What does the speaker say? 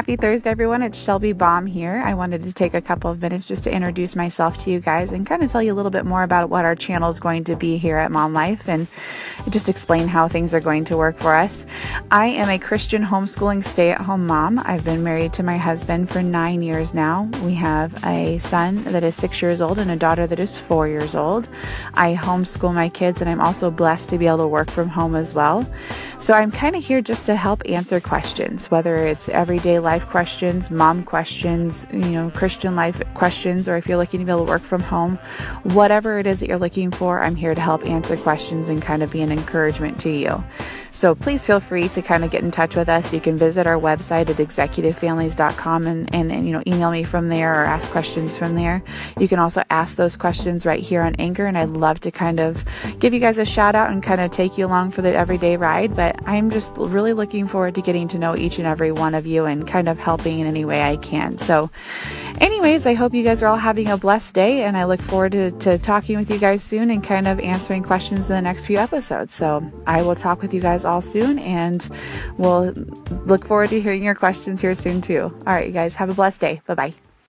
Happy Thursday, everyone. It's Shelby Baum here. I wanted to take a couple of minutes just to introduce myself to you guys and kind of tell you a little bit more about what our channel is going to be here at Mom Life and just explain how things are going to work for us. I am a Christian homeschooling stay-at-home mom. I've been married to my husband for 9 years now. We have a son that is 6 years old and a daughter that is 4 years old. I homeschool my kids, and I'm also blessed to be able to work from home as well. So I'm kind of here just to help answer questions, whether it's everyday life questions, mom questions, Christian life questions, or if you're looking to be able to work from home, whatever it is that you're looking for, I'm here to help answer questions and kind of be an encouragement to you. So please feel free to kind of get in touch with us. You can visit our website at executivefamilies.com and email me from there or ask questions from there. You can also ask those questions right here on Anchor, and I'd love to kind of give you guys a shout out and kind of take you along for the everyday ride. But I'm just really looking forward to getting to know each and every one of you and kind of helping in any way I can. So anyways, I hope you guys are all having a blessed day, and I look forward to talking with you guys soon and kind of answering questions in the next few episodes. So I will talk with you guys all soon, and we'll look forward to hearing your questions here soon too. All right, you guys, have a blessed day. Bye-bye.